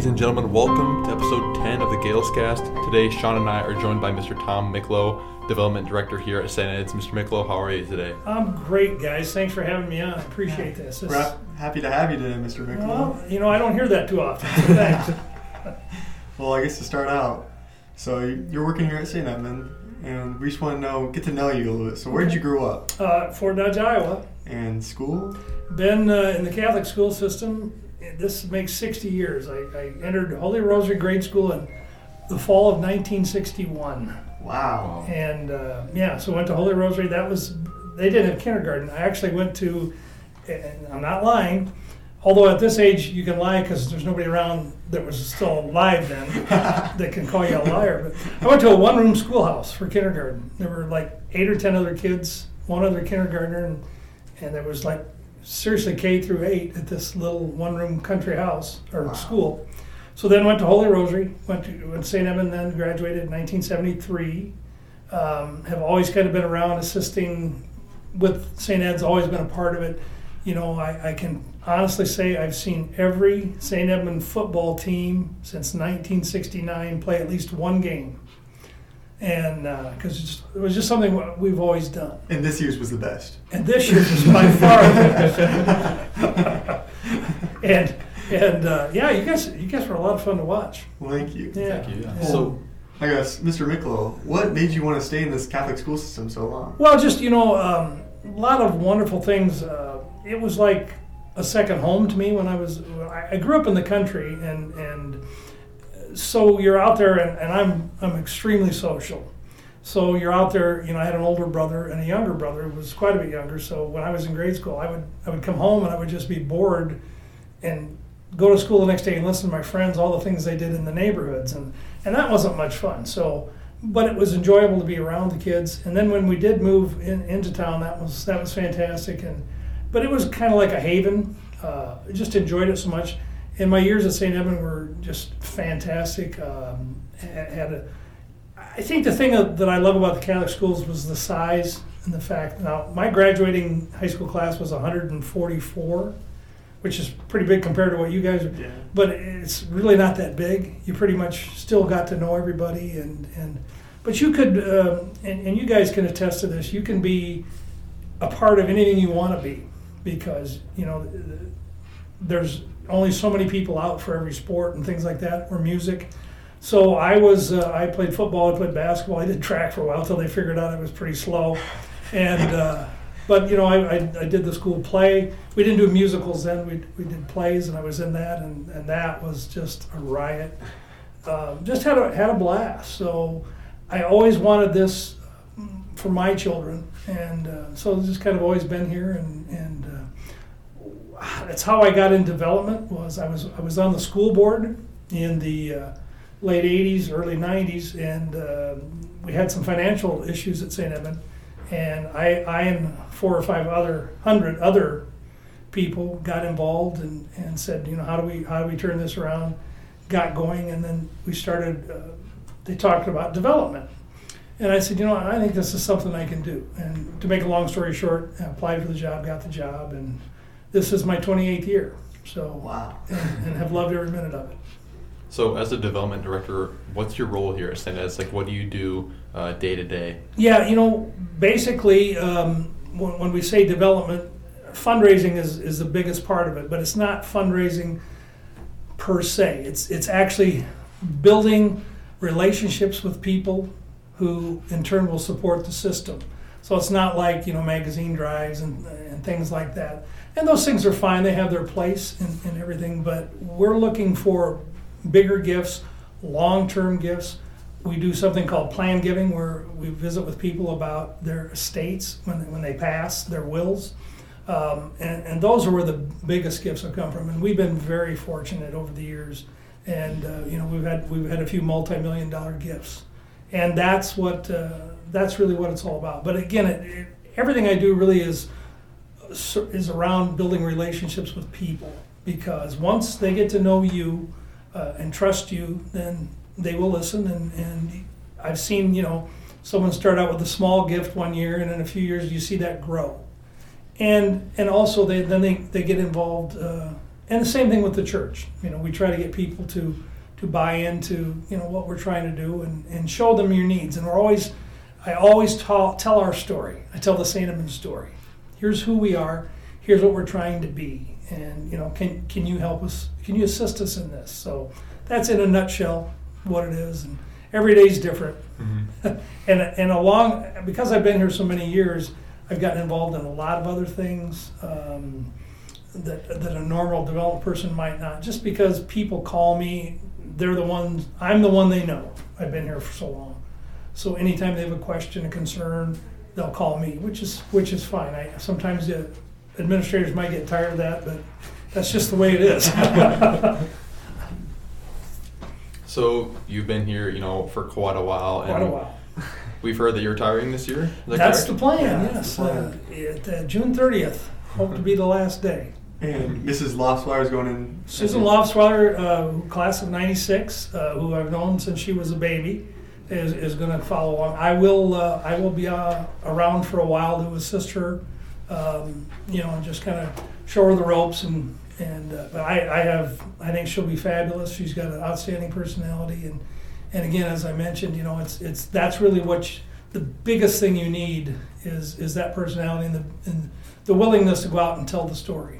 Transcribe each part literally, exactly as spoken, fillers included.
Ladies and gentlemen, welcome to episode ten of the Galescast. Today, Sean and I are joined by Mister Tom Micklow, Development Director here at Saint Ed's. Mister Micklow, how are you today? I'm great, guys. Thanks for having me on. I appreciate yeah. this. It's... We're happy to have you today, Mister Micklow. Well, you know, I don't hear that too often, so thanks. Well, I guess to start out, so you're working here at Saint Edmond, and we just want to know, get to know you a little bit. So where did you grow up? Uh, Fort Dodge, Iowa. And school? Been uh, in the Catholic school system. This makes sixty years. I, I entered Holy Rosary grade school in the fall of nineteen sixty-one. Wow. And uh, yeah, so went to Holy Rosary. That was, they didn't have kindergarten. I actually went to, and I'm not lying, although at this age you can lie because there's nobody around that was still alive then that can call you a liar. But I went to a one-room schoolhouse for kindergarten. There were like eight or ten other kids, one other kindergartner, and, and there was like seriously K through eight at this little one-room country house or wow. school. So then went to Holy Rosary, went to went Saint Edmond, then graduated in nineteen seventy-three. Um, have always kind of been around assisting with Saint Ed's, always been a part of it. You know, I, I can honestly say I've seen every Saint Edmond football team since nineteen sixty-nine play at least one game. And because uh, it was just something we've always done. And this year's was the best. And this year's was by far the best. and and uh, yeah, you guys, you guys were a lot of fun to watch. Well, thank you. Yeah. Thank you. Yeah. So, I guess, Mister Micklow, what made you want to stay in this Catholic school system so long? Well, just you know, um, a lot of wonderful things. Uh, it was like a second home to me when I was. I grew up in the country and and. So you're out there, and, and I'm I'm extremely social. So you're out there, you know, I had an older brother and a younger brother who was quite a bit younger. So when I was in grade school, I would I would come home and I would just be bored and go to school the next day and listen to my friends, all the things they did in the neighborhoods. And, and that wasn't much fun. So, but it was enjoyable to be around the kids. And then when we did move in, into town, that was that was fantastic. And but it was kind of like a haven. Uh, I just enjoyed it so much. And my years at Saint Edmond were just fantastic. Um, had a, I think the thing that I love about the Catholic schools was the size and the fact. Now, my graduating high school class was one hundred forty-four, which is pretty big compared to what you guys are. Yeah. But it's really not that big. You pretty much still got to know everybody. and, and But you could, uh, and, and you guys can attest to this, you can be a part of anything you want to be because, you know, there's only so many people out for every sport and things like that, or music. So I was, uh, I played football, I played basketball, I did track for a while until they figured out I was pretty slow. And, uh, but you know, I, I, I did the school play. We didn't do musicals then, we we did plays and I was in that and, and that was just a riot. Uh, just had a, had a blast. So I always wanted this for my children. And uh, so it's just kind of always been here and, and uh, that's how I got in development. Was I was I was on the school board in the uh, late eighties, early nineties, and uh, we had some financial issues at Saint Edmond, and I, I and four or five other hundred other people got involved and, and said, you know, how do we how do we turn this around? Got going, and then we started. Uh, they talked about development, and I said, you know, I think this is something I can do. And to make a long story short, I applied for the job, got the job, and. This is my twenty-eighth year, so wow, and, and have loved every minute of it. So, as a development director, what's your role here at Saint Ed's? Like, what do you do uh, day to day? Yeah, you know, basically, um, when, when we say development, fundraising is, is the biggest part of it, but it's not fundraising per se. It's it's actually building relationships with people who, in turn, will support the system. So it's not like, you know, magazine drives and and things like that. And those things are fine. They have their place and, and everything. But we're looking for bigger gifts, long-term gifts. We do something called plan giving where we visit with people about their estates when, when they pass, their wills. Um, and, and those are where the biggest gifts have come from. And we've been very fortunate over the years. And, uh, you know, we've had we've had a few multi-million dollar gifts. And that's what... Uh, That's really what it's all about. But again, it, it, everything I do really is is around building relationships with people because once they get to know you uh, and trust you, then they will listen. And, and I've seen, you know, someone start out with a small gift one year, and in a few years you see that grow. And and also they then they, they get involved uh, And the same thing with the church. You know, we try to get people to to buy into, you know, what we're trying to do, and, and show them your needs. And we're always, I always ta- tell our story. I tell the Saint Edmond story. Here's who we are. Here's what we're trying to be. And, you know, can can you help us? Can you assist us in this? So that's in a nutshell what it is. And every day's different. Mm-hmm. and and along, because I've been here so many years, I've gotten involved in a lot of other things um, that that a normal developed person might not. Just because people call me, they're the ones, I'm the one they know. I've been here for so long. So anytime they have a question, a concern, they'll call me, which is which is fine. I sometimes the administrators might get tired of that, but that's just the way it is. So you've been here, you know, for quite a while. And quite a while. We've heard that you're retiring this year? That that's the plan, yeah, yes. The plan. Uh, it, uh, June thirtieth, hope to be the last day. And Missus Lofswiler is going in? Susan Lofswiler, uh, class of ninety-six, uh, who I've known since she was a baby, is, is going to follow along. I will uh, I will be uh, around for a while to assist her, um, you know, and just kind of show her the ropes. And, and uh, but I, I have, I think she'll be fabulous. She's got an outstanding personality. And And again, as I mentioned, you know, it's it's that's really what you, the biggest thing you need is is that personality and the and the willingness to go out and tell the story.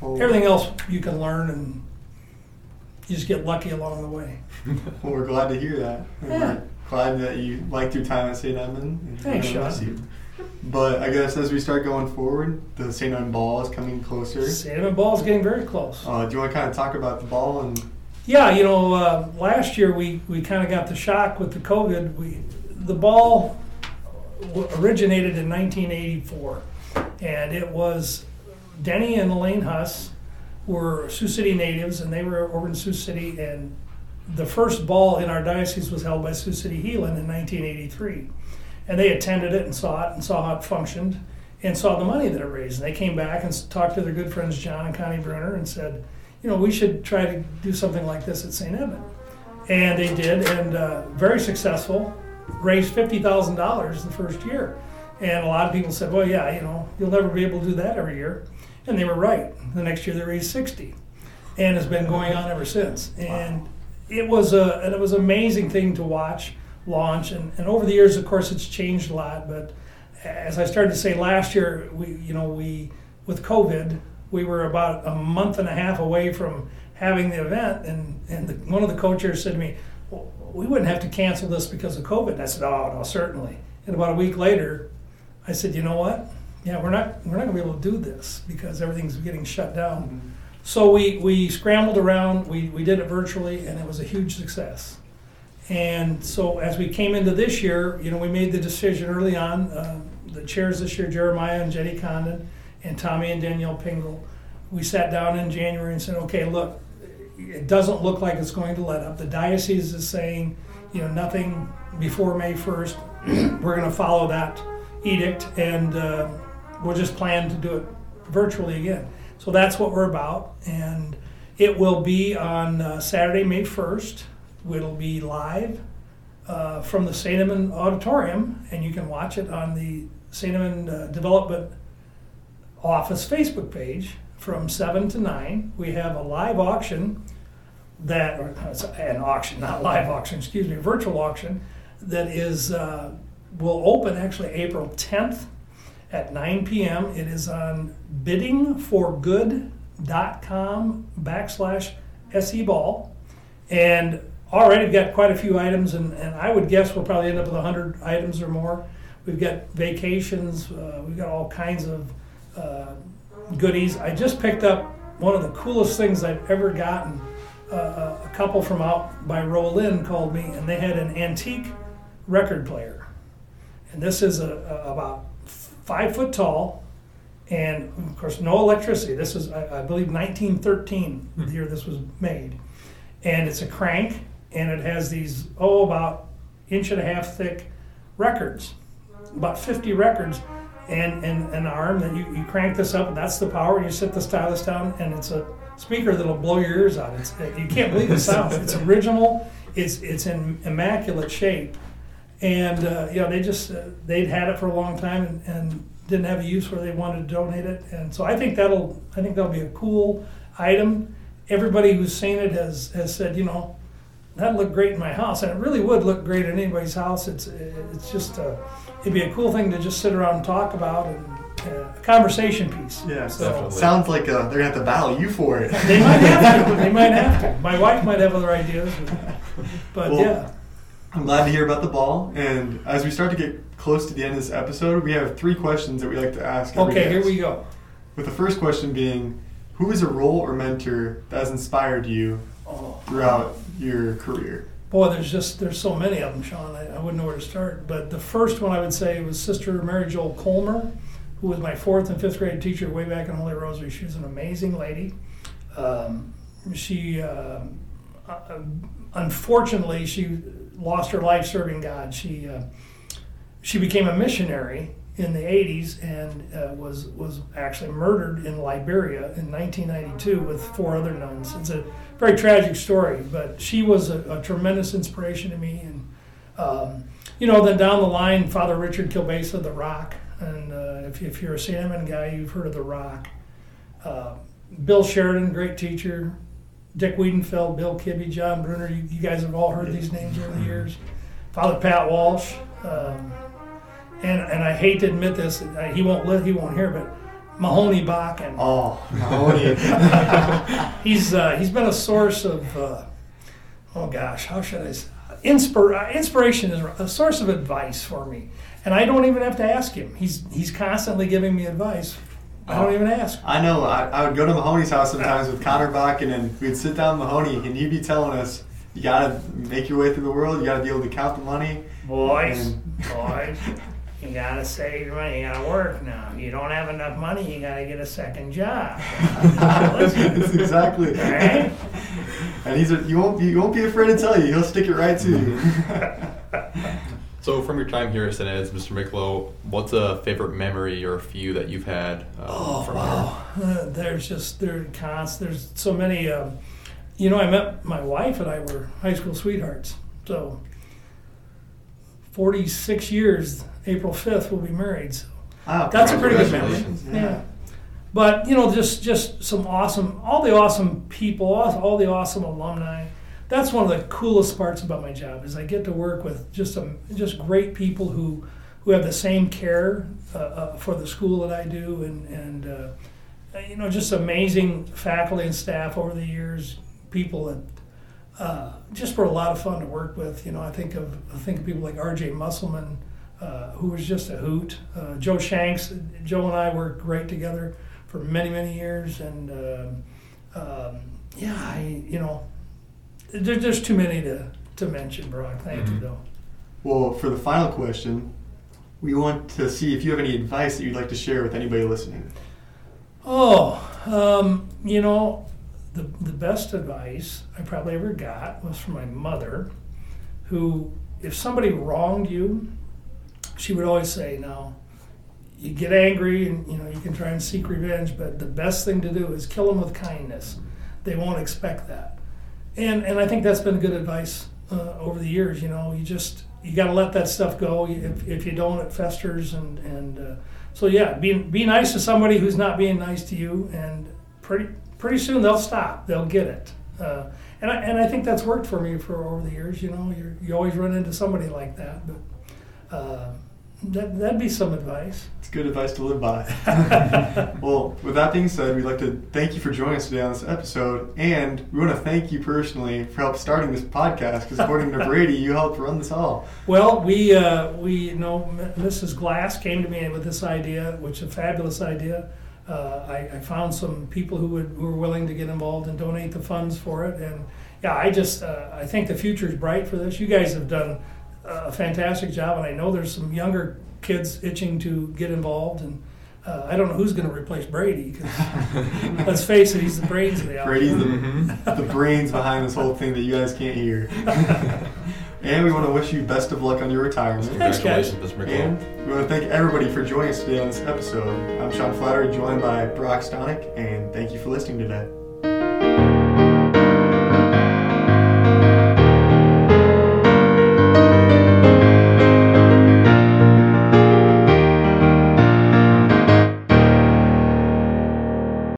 Well, everything else you can learn, and you just get lucky along the way. Well, we're glad to hear that. Yeah. We're glad that you liked your time at Saint Edmond. Thanks, Sean. But I guess as we start going forward, the Saint Edmond ball is coming closer. Saint Edmond ball is getting very close. Uh, do you want to kind of talk about the ball and? Yeah, you know, uh, last year we, we kind of got the shock with the COVID. We the ball w- originated in nineteen eighty-four, and it was Denny and Elaine Huss were Sioux City natives, and they were over in Sioux City, and the first ball in our diocese was held by Sioux City Heelan in nineteen eighty-three. And they attended it and saw it and saw how it functioned and saw the money that it raised. And they came back and talked to their good friends John and Connie Brunner and said, you know, we should try to do something like this at Saint Edmond. And they did, and uh, very successful, raised fifty thousand dollars the first year. And a lot of people said, well, yeah, you know, you'll never be able to do that every year. And they were right. The next year they raised sixty, and it's been going on ever since. And wow. it was a, and it was an amazing thing to watch launch. And, and over the years, of course, it's changed a lot. But as I started to say last year, we, you know, we, with COVID, we were about a month and a half away from having the event, and, and the, one of the co-chairs said to me, well, we wouldn't have to cancel this because of COVID. I said, oh, no, certainly. And about a week later, I said, you know what? Yeah, we're not we're not going to be able to do this because everything's getting shut down. Mm-hmm. So we, we scrambled around, we, we did it virtually, and it was a huge success. And so as we came into this year, you know, we made the decision early on, uh, the chairs this year, Jeremiah and Jenny Condon, and Tommy and Danielle Pingle, we sat down in January and said, okay, look, it doesn't look like it's going to let up. The diocese is saying, you know, nothing before May first. We're going to follow that edict, and uh, we'll just plan to do it virtually again. So that's what we're about, and it will be on uh, Saturday, May first. It'll be live uh, from the Saint Edmond Auditorium, and you can watch it on the Saint Edmond uh, Development Office Facebook page from seven to nine. We have a live auction that, or an auction, not live auction, excuse me, a virtual auction that is, uh, will open actually April tenth at nine p.m. It is on biddingforgood.com backslash seball. And already we've got quite a few items, and, and I would guess we'll probably end up with one hundred items or more. We've got vacations, uh, we've got all kinds of Uh, goodies. I just picked up one of the coolest things I've ever gotten. Uh, a couple from out by Rollin called me, and they had an antique record player. And this is a, a, about five foot tall, and of course no electricity. This is, I, I believe, nineteen thirteen, the year this was made. And it's a crank, and it has these, oh, about inch and a half thick records, about fifty records. And, and an arm that you, you crank this up, and that's the power. You sit the stylus down, and it's a speaker that'll blow your ears out. It's, you can't believe the sound. It's original. It's it's in immaculate shape, and uh, you know they just uh, they'd had it for a long time and, and didn't have a use where they wanted to donate it. And so I think that'll I think that'll be a cool item. Everybody who's seen it has, has said, you know, that looked great in my house, and it really would look great in anybody's house. It's it's just a, it'd be a cool thing to just sit around and talk about, and uh, a conversation piece. Yeah, so definitely. Sounds like a, they're gonna have to battle you for it. They might have to. They might have to. My wife might have other ideas, but, but well, yeah. I'm glad to hear about the ball. And as we start to get close to the end of this episode, we have three questions that we like to ask. Okay, here we go. With the first question being, who is a role or mentor that has inspired you throughout your career? Boy, there's just there's so many of them, Sean. I, I wouldn't know where to start. But the first one I would say was Sister Mary Joel Colmer, who was my fourth and fifth grade teacher way back in Holy Rosary. She was an amazing lady. Um, she, uh, unfortunately, she lost her life serving God. She uh, she became a missionary in the eighties and uh, was was actually murdered in Liberia in nineteen ninety-two with four other nuns. It's a very tragic story, but she was a, a tremendous inspiration to me. And um, you know, then down the line, Father Richard Kilbasa, The Rock, and uh, if, if you're a salmon guy, you've heard of The Rock. Uh, Bill Sheridan, great teacher. Dick Wiedenfeld, Bill Kibbe, John Brunner, you, you guys have all heard these names over the years. Father Pat Walsh. Um, And and I hate to admit this, he won't live, he won't hear, but Mahoney Bakken. Oh, Mahoney! he's uh, he's been a source of uh, oh gosh, how should I say? Inspir- inspiration is a source of advice for me, and I don't even have to ask him. He's he's constantly giving me advice. I don't even ask. I know. I, I would go to Mahoney's house sometimes with Connor Bakken, and we'd sit down with Mahoney, and he'd be telling us, "You got to make your way through the world. You got to be able to count the money, boys, and- boys." You gotta save your money. You gotta work now. You don't have enough money. You gotta get a second job. That's exactly. All right. And he's a, you won't you won't be afraid to tell you. He'll stick it right to you. So, from your time here at Saint Ed's, Mister Micklow, what's a favorite memory or a few that you've had? Um, oh from wow! Uh, there's just there cons. There's so many. Um, you know, I met my wife and I were high school sweethearts. So, forty-six years. April fifth, we'll be married. So wow, that's a pretty good memory. Yeah. yeah. But, you know, just, just some awesome, all the awesome people, all the awesome alumni. That's one of the coolest parts about my job is I get to work with just some, just great people who, who have the same care uh, uh, for the school that I do. And, and uh, you know, just amazing faculty and staff over the years, people that uh, just were a lot of fun to work with. You know, I think of, I think of people like R J Musselman, Uh, who was just a hoot. Uh, Joe Shanks, Joe and I worked great together for many, many years. And uh, um, yeah, I, you know, there, there's too many to, to mention, Brock. Thank mm-hmm. you, though. Well, for the final question, we want to see if you have any advice that you'd like to share with anybody listening. Oh, um, you know, the the best advice I probably ever got was from my mother, who, if somebody wronged you, she would always say, "Now, you get angry, and you know you can try and seek revenge, but the best thing to do is kill them with kindness. They won't expect that." And and I think that's been good advice uh, over the years. You know, you just you got to let that stuff go. If if you don't, it festers. And and uh, so yeah, be be nice to somebody who's not being nice to you, and pretty pretty soon they'll stop. They'll get it. Uh, and I and I think that's worked for me for over the years. You know, you you always run into somebody like that, but. Uh, That, that'd be some advice. It's good advice to live by. Well, with that being said, we'd like to thank you for joining us today on this episode, and we want to thank you personally for help starting this podcast, because according to Brady, you helped run this all. Well, we, uh, we, you know, Missus Glass came to me with this idea, which is a fabulous idea. Uh, I, I found some people who, would, who were willing to get involved and donate the funds for it, and yeah, I just, uh, I think the future's bright for this. You guys have done a fantastic job, and I know there's some younger kids itching to get involved, and uh, I don't know who's going to replace Brady, because let's face it, he's the brains of the outfit. Brady's the, mm-hmm. the brains behind this whole thing that you guys can't hear. And we want to wish you best of luck on your retirement. Congratulations, Mister McCall. And we want to thank everybody for joining us today on this episode. I'm Sean Flattery, joined by Brock Stonick, and thank you for listening today.